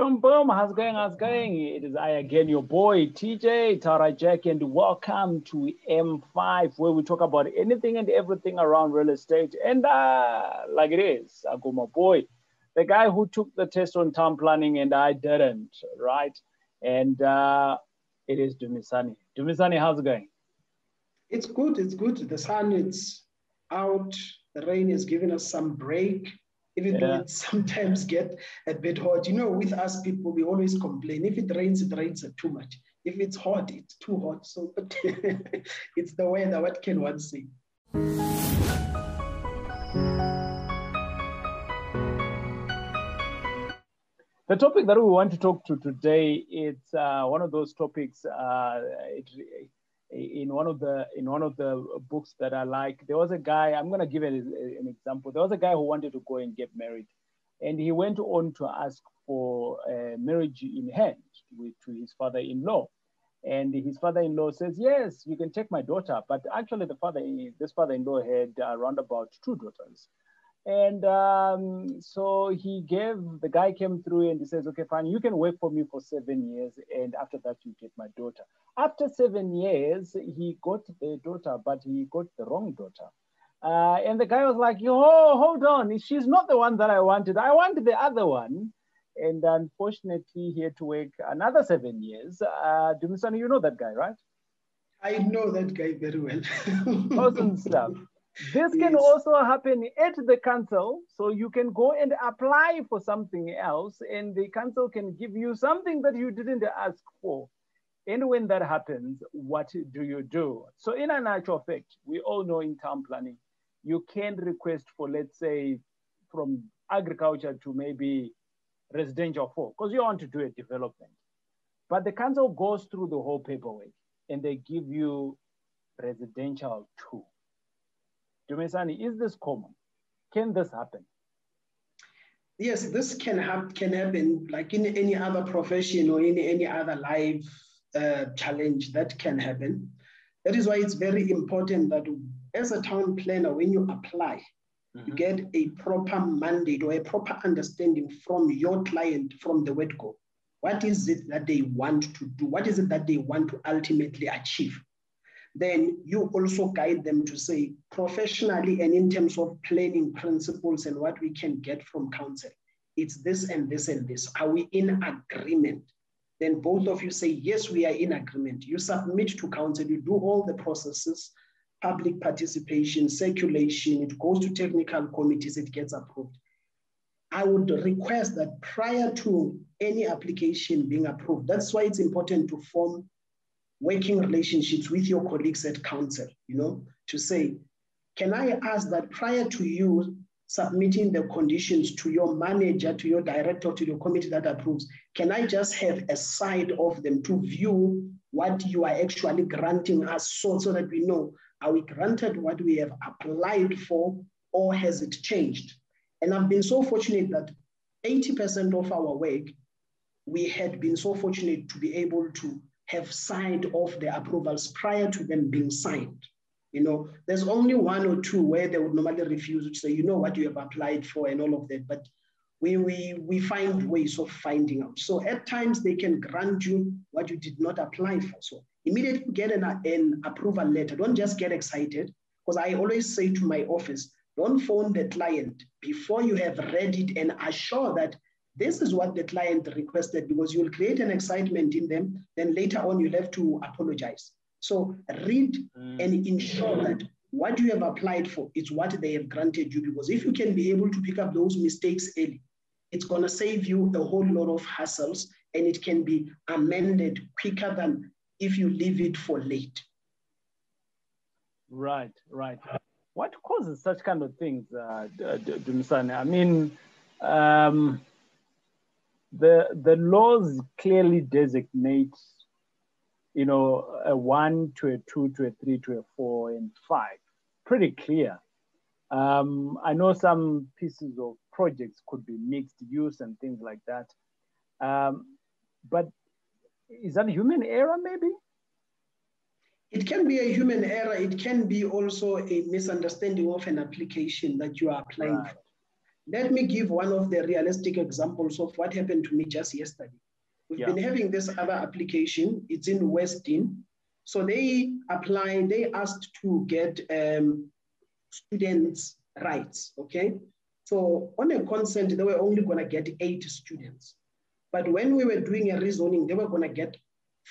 Boom, boom, how's going, how's going? It is I again, your boy, TJ Tarajack, and welcome to M5, where we talk about anything and everything around real estate. And like it is, I go, my boy, the guy who took the test on town planning and I didn't, right? And it is Dumisani. Dumisani, how's it going? It's good, it's good. The sun is out, the rain is giving us some break. Even though it sometimes gets a bit hot. You know, with us people, we always complain. If it rains too much. If it's hot, it's too hot. So but it's the weather, what can one say? The topic that we want to talk to today, it's one of those topics, in one of the books that I like, there was a guy, I'm going to give an example. There was a guy who wanted to go and get married, and he went on to ask for a marriage in hand to his father-in-law. And his father-in-law says, yes, you can take my daughter. But actually this father-in-law had around about two daughters. And so the guy came through and he says, okay, fine, you can work for me for 7 years. And after that, you get my daughter. After 7 years, he got the daughter, but he got the wrong daughter. And the guy was like, oh, hold on. She's not the one that I wanted. I wanted the other one. And unfortunately, he had to work another 7 years. Dumisani, you know that guy, right? I know that guy very well. Awesome stuff. This can also happen at the council. So you can go and apply for something else, and the council can give you something that you didn't ask for. And when that happens, what do you do? So in a natural fact, we all know in town planning, you can request for, let's say, from agriculture to maybe residential 4, because you want to do a development. But the council goes through the whole paperwork, and they give you residential 2. Dumisani, is this common? Can this happen? Yes, this can happen, like in any other profession or in any other life challenge that can happen. That is why it's very important that as a town planner, when you apply, you get a proper mandate or a proper understanding from your client from the word go. What is it that they want to do? What is it that they want to ultimately achieve? Then you also guide them to say professionally and in terms of planning principles and what we can get from council, it's this and this and this. Are we in agreement? Then both of you say, yes, we are in agreement. You submit to council, you do all the processes, public participation, circulation, it goes to technical committees, it gets approved. I would request that prior to any application being approved, that's why it's important to form working relationships with your colleagues at council, you know, to say, can I ask that prior to you submitting the conditions to your manager, to your director, to your committee that approves, can I just have a side of them to view what you are actually granting us so that we know, are we granted what we have applied for or has it changed? And I've been so fortunate that 80% of our work, we had been so fortunate to be able to have signed off the approvals prior to them being signed. You know, there's only one or two where they would normally refuse to say, you know what, you have applied for and all of that, but we find ways of finding out. So at times they can grant you what you did not apply for. So immediately get an approval letter. Don't just get excited, because I always say to my office, don't phone the client before you have read it and assure that this is what the client requested, because you'll create an excitement in them. Then later on, you'll have to apologize. So read and ensure that what you have applied for is what they have granted you, because if you can be able to pick up those mistakes early, it's going to save you a whole lot of hassles, and it can be amended quicker than if you leave it for late. Right, right. What causes such kind of things, Dumisani? I mean, the laws clearly designate, you know, a 1 to a 2 to a 3 to a 4 and 5, pretty clear. I know some pieces of projects could be mixed use and things like that. But is that human error maybe? It can be a human error. It can be also a misunderstanding of an application that you are applying for. Let me give one of the realistic examples of what happened to me just yesterday. We've been having this other application. It's in Westin. So they applied, they asked to get students' rights, okay? So on a consent, they were only gonna get 8 students. But when we were doing a rezoning, they were gonna get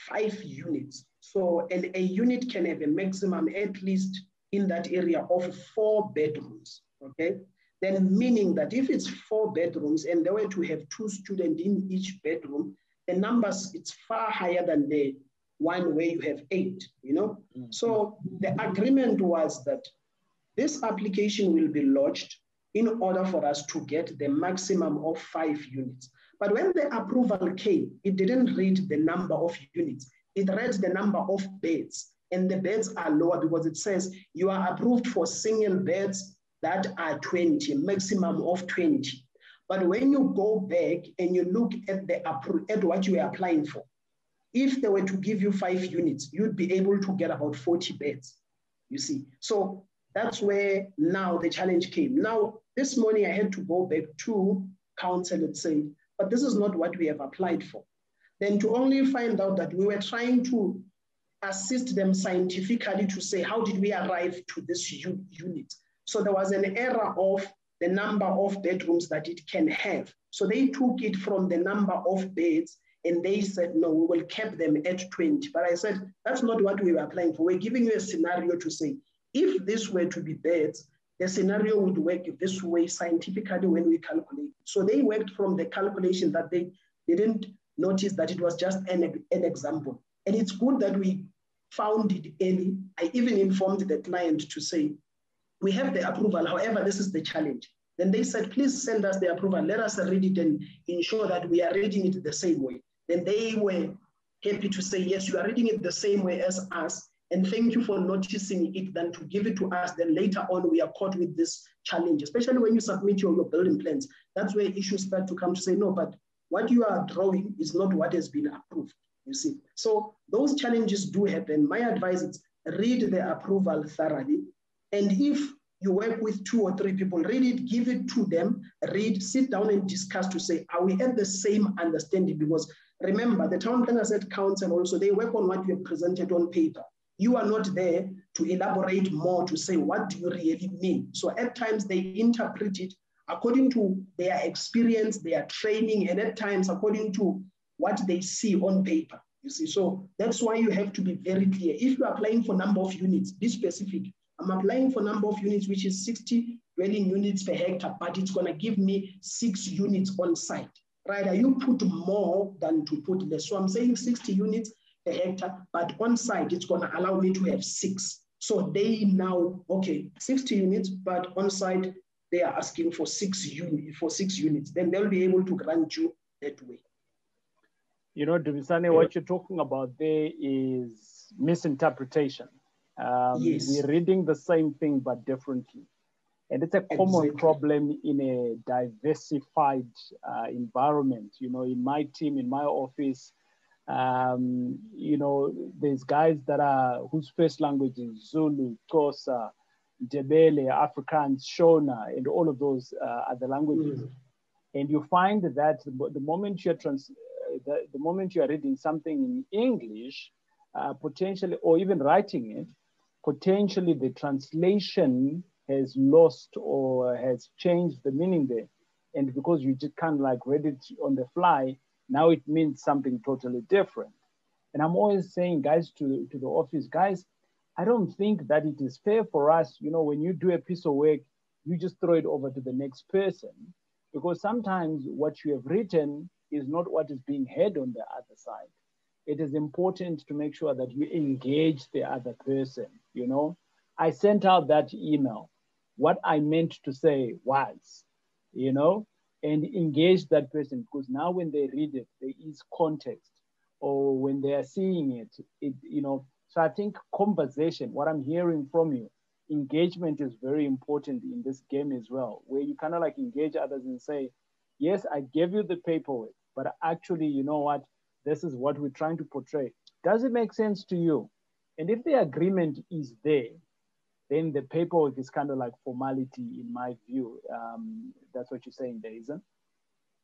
5 units. So and a unit can have a maximum, at least in that area, of 4 bedrooms, okay? Then meaning that if it's 4 bedrooms and they were to have 2 students in each bedroom, the numbers, it's far higher than the one where you have 8, you know? Mm-hmm. So the agreement was that this application will be lodged in order for us to get the maximum of 5 units. But when the approval came, it didn't read the number of units. It read the number of beds, and the beds are lower because it says you are approved for single beds that are 20, maximum of 20. But when you go back and you look at the at what you are applying for, if they were to give you 5 units, you'd be able to get about 40 beds, you see. So that's where now the challenge came. Now, this morning I had to go back to council and say, but this is not what we have applied for. Then to only find out that we were trying to assist them scientifically to say, how did we arrive to this unit? So there was an error of the number of bedrooms that it can have. So they took it from the number of beds and they said, no, we will keep them at 20. But I said, that's not what we were applying for. We're giving you a scenario to say, if this were to be beds, the scenario would work this way scientifically when we calculate. So they worked from the calculation that they didn't notice that it was just an example. And it's good that we found it early. I even informed the client to say, we have the approval, however, this is the challenge. Then they said, please send us the approval. Let us read it and ensure that we are reading it the same way. Then they were happy to say, yes, you are reading it the same way as us. And thank you for noticing it, then to give it to us. Then later on, we are caught with this challenge, especially when you submit your building plans. That's where issues start to come to say, no, but what you are drawing is not what has been approved, you see. So those challenges do happen. My advice is read the approval thoroughly. And if you work with 2 or 3 people, read it, give it to them, read, sit down and discuss to say, are we at the same understanding? Because remember, the Town Planners at Council also, they work on what you have presented on paper. You are not there to elaborate more to say, what do you really mean? So at times they interpret it according to their experience, their training, and at times according to what they see on paper, you see. So that's why you have to be very clear. If you're applying for number of units, be specific. I'm applying for number of units, which is 60 dwelling units per hectare, but it's gonna give me 6 units on site. Rather, you put more than to put less. So I'm saying 60 units per hectare, but on site, it's gonna allow me to have 6. So they now, okay, 60 units, but on site, they are asking for 6 units. Then they'll be able to grant you that way. You know, Dumisani, what you're talking about there is misinterpretation. Yes. We're reading the same thing, but differently. And it's a common problem in a diversified environment. You know, in my team, in my office, you know, there's guys that are, whose first language is Zulu, Xhosa, Ndebele, Afrikaans, Shona, and all of those other languages. Mm-hmm. And you find that the moment you are reading something in English, potentially, or even writing it, potentially the translation has lost or has changed the meaning there. And because you just can't like read it on the fly, now it means something totally different. And I'm always saying, guys, to the office, guys, I don't think that it is fair for us, you know, when you do a piece of work, you just throw it over to the next person, because sometimes what you have written is not what is being heard on the other side. It is important to make sure that you engage the other person, you know. I sent out that email. What I meant to say was, you know, and engage that person, because now when they read it, there is context, or when they are seeing it, you know. So I think conversation, what I'm hearing from you, engagement is very important in this game as well, where you kind of like engage others and say, yes, I gave you the paperwork, but actually, you know what? This is what we're trying to portray. Does it make sense to you? And if the agreement is there, Then the paperwork is kind of like formality, in my view. That's what you're saying there, isn't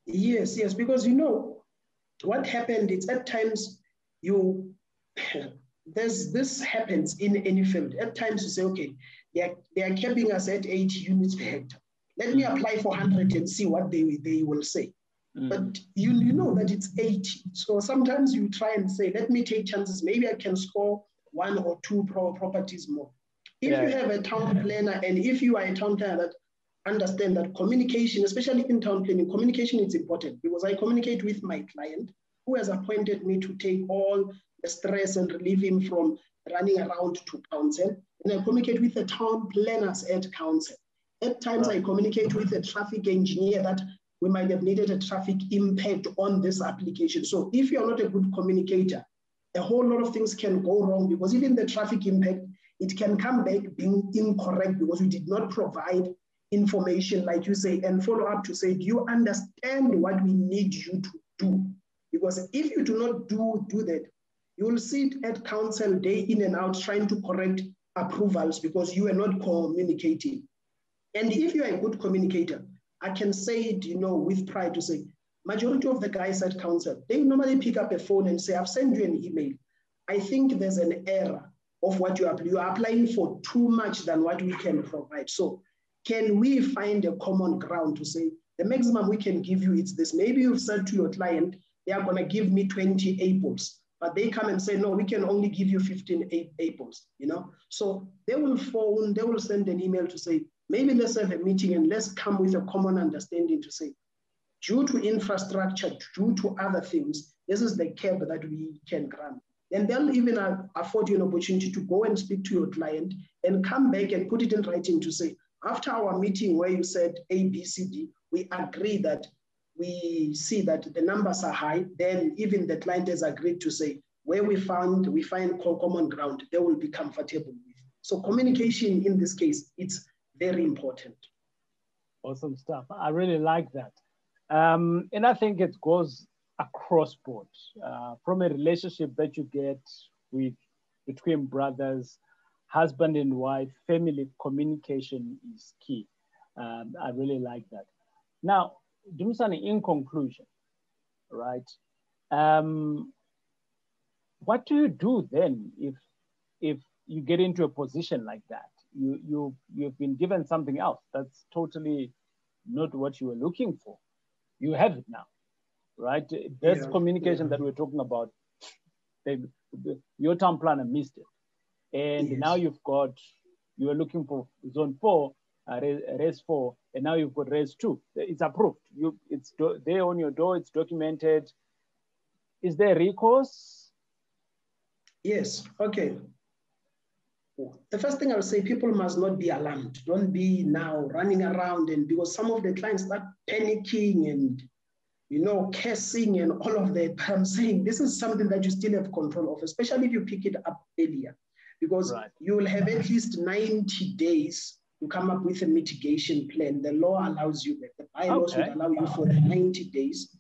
it? Yes, yes, because you know, what happened is at times you, this happens in any field. At times you say, okay, they are capping us at 8 units per hectare. Let me apply for 100 and see what they will say. But you know that it's 80. So sometimes you try and say, let me take chances. Maybe I can score 1 or 2 properties more. If you have a town planner, and if you are a town planner that understand that communication, especially in town planning, communication is important, because I communicate with my client who has appointed me to take all the stress and relieve him from running around to council. And I communicate with the town planners at council. At times I communicate with a traffic engineer that we might have needed a traffic impact on this application. So if you're not a good communicator, a whole lot of things can go wrong, because even the traffic impact, it can come back being incorrect because you did not provide information, like you say, and follow up to say, do you understand what we need you to do? Because if you do not do that, you will sit at council day in and out trying to correct approvals because you are not communicating. And if you are a good communicator, I can say it, you know, with pride to say, majority of the guys at council, they normally pick up a phone and say, I've sent you an email. I think there's an error of what you apply. You are applying for too much than what we can provide. So can we find a common ground to say, the maximum we can give you is this. Maybe you've said to your client, they are going to give me 20 apples, but they come and say, no, we can only give you 15 apples, you know? So they will phone, they will send an email to say, maybe let's have a meeting and let's come with a common understanding to say, due to infrastructure, due to other things, this is the cap that we can grant. Then they'll even afford you an opportunity to go and speak to your client and come back and put it in writing to say, after our meeting where you said A, B, C, D, we agree that we see that the numbers are high. Then even the client has agreed to say, where we find common ground, they will be comfortable with. So communication in this case, it's very important. Awesome stuff. I really like that. And I think it goes across board, from a relationship that you get between brothers, husband and wife, family communication is key. I really like that. Now, Dumisani, in conclusion, right? What do you do then if you get into a position like that? You've been given something else that's totally not what you were looking for. You have it now, right? This communication that we're talking about, your town planner missed it. And now you've got, you were looking for zone 4, res 4, and now you've got res 2. It's approved. It's there on your door, it's documented. Is there recourse? Yes, okay. The first thing I would say, people must not be alarmed. Don't be now running around, and because some of the clients start panicking and, you know, cursing and all of that. But I'm saying this is something that you still have control of, especially if you pick it up earlier, because you will have at least 90 days to come up with a mitigation plan. The law allows you that. The bylaws would allow you for the 90 days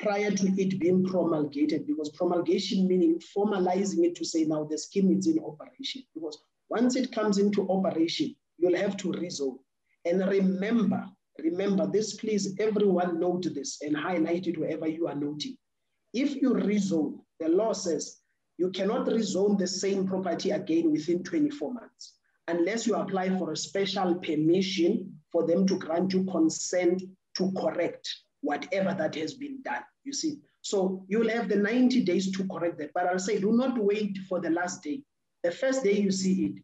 prior to it being promulgated, because promulgation meaning formalizing it to say now the scheme is in operation. Because once it comes into operation, you'll have to rezone. And remember this, please, everyone note this and highlight it wherever you are noting. If you rezone, the law says you cannot rezone the same property again within 24 months, unless you apply for a special permission for them to grant you consent to correct whatever that has been done, you see. So you'll have the 90 days to correct that. But I'll say, do not wait for the last day. The first day you see it,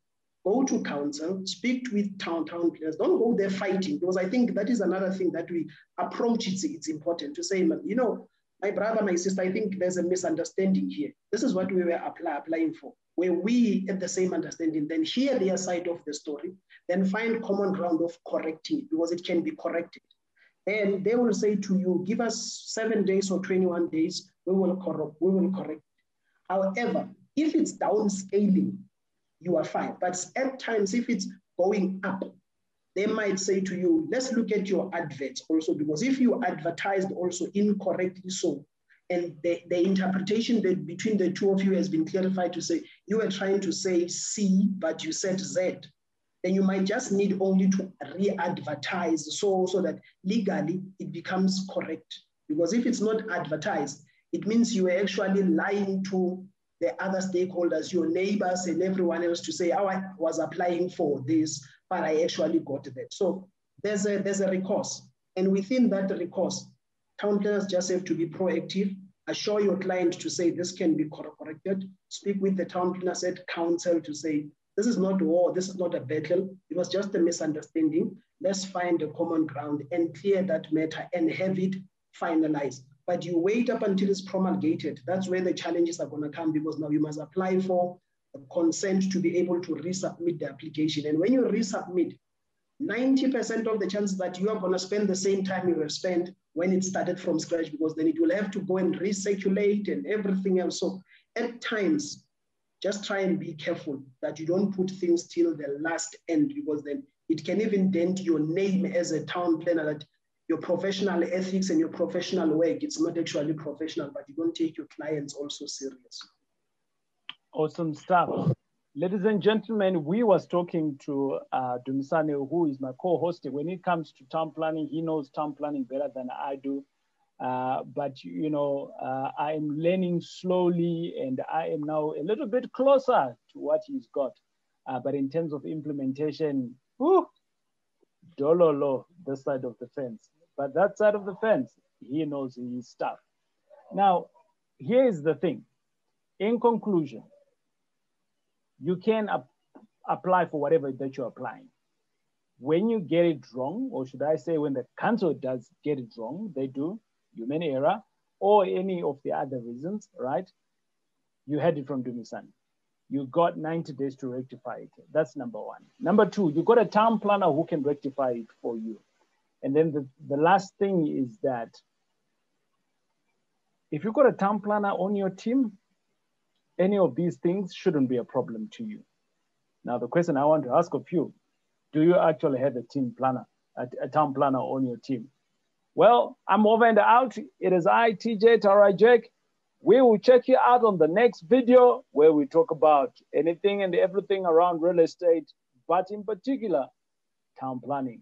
go to council, speak with town planners. Don't go there fighting, because I think that is another thing that we approach. It's important to say, you know, my brother, my sister, I think there's a misunderstanding here. This is what we were applying for. Where we had the same understanding, then hear their side of the story, then find common ground of correcting it, because it can be corrected. And they will say to you, give us 7 days or 21 days, we will correct. However, if it's downscaling, you are fine. But at times, if it's going up, they might say to you, let's look at your adverts also, because if you advertised also incorrectly so, and the interpretation that between the two of you has been clarified to say, you were trying to say C, but you said Z. then you might just need only to re-advertise so that legally it becomes correct. Because if it's not advertised, it means you are actually lying to the other stakeholders, your neighbors and everyone else to say, oh, I was applying for this, but I actually got that. So there's a recourse. And within that recourse, town planners just have to be proactive, assure your client to say this can be corrected, speak with the town planners at council to say, this is not war, this is not a battle, it was just a misunderstanding. Let's find a common ground and clear that matter and have it finalized. But you wait up until it's promulgated. That's where the challenges are gonna come, because now you must apply for consent to be able to resubmit the application. And when you resubmit, 90% of the chances that you are gonna spend the same time you will spend when it started from scratch, because then it will have to go and recirculate and everything else. So at times, just try and be careful that you don't put things till the last end, because then it can even dent your name as a town planner, that your professional ethics and your professional work, it's not actually professional, but you don't take your clients also serious. Awesome stuff. Ladies and gentlemen, we was talking to Dumisani, who is my co-host. When it comes to town planning, he knows town planning better than I do. But you know, I am learning slowly, and I am now a little bit closer to what he's got. But in terms of implementation, whoo, dololo, this side of the fence. But that side of the fence, he knows his stuff. Now, here's the thing. In conclusion, you can apply for whatever that you're applying. When you get it wrong, or should I say when the council does get it wrong, they do, human error, or any of the other reasons, right? You heard it from Dumisani. You got 90 days to rectify it. That's number one. Number two, you got a town planner who can rectify it for you. And then the last thing is that if you got a town planner on your team, any of these things shouldn't be a problem to you. Now, the question I want to ask of you, do you actually have a team planner, a town planner on your team? Well, I'm over and out. It is I, TJ Tarajack. We will check you out on the next video where we talk about anything and everything around real estate, but in particular, town planning.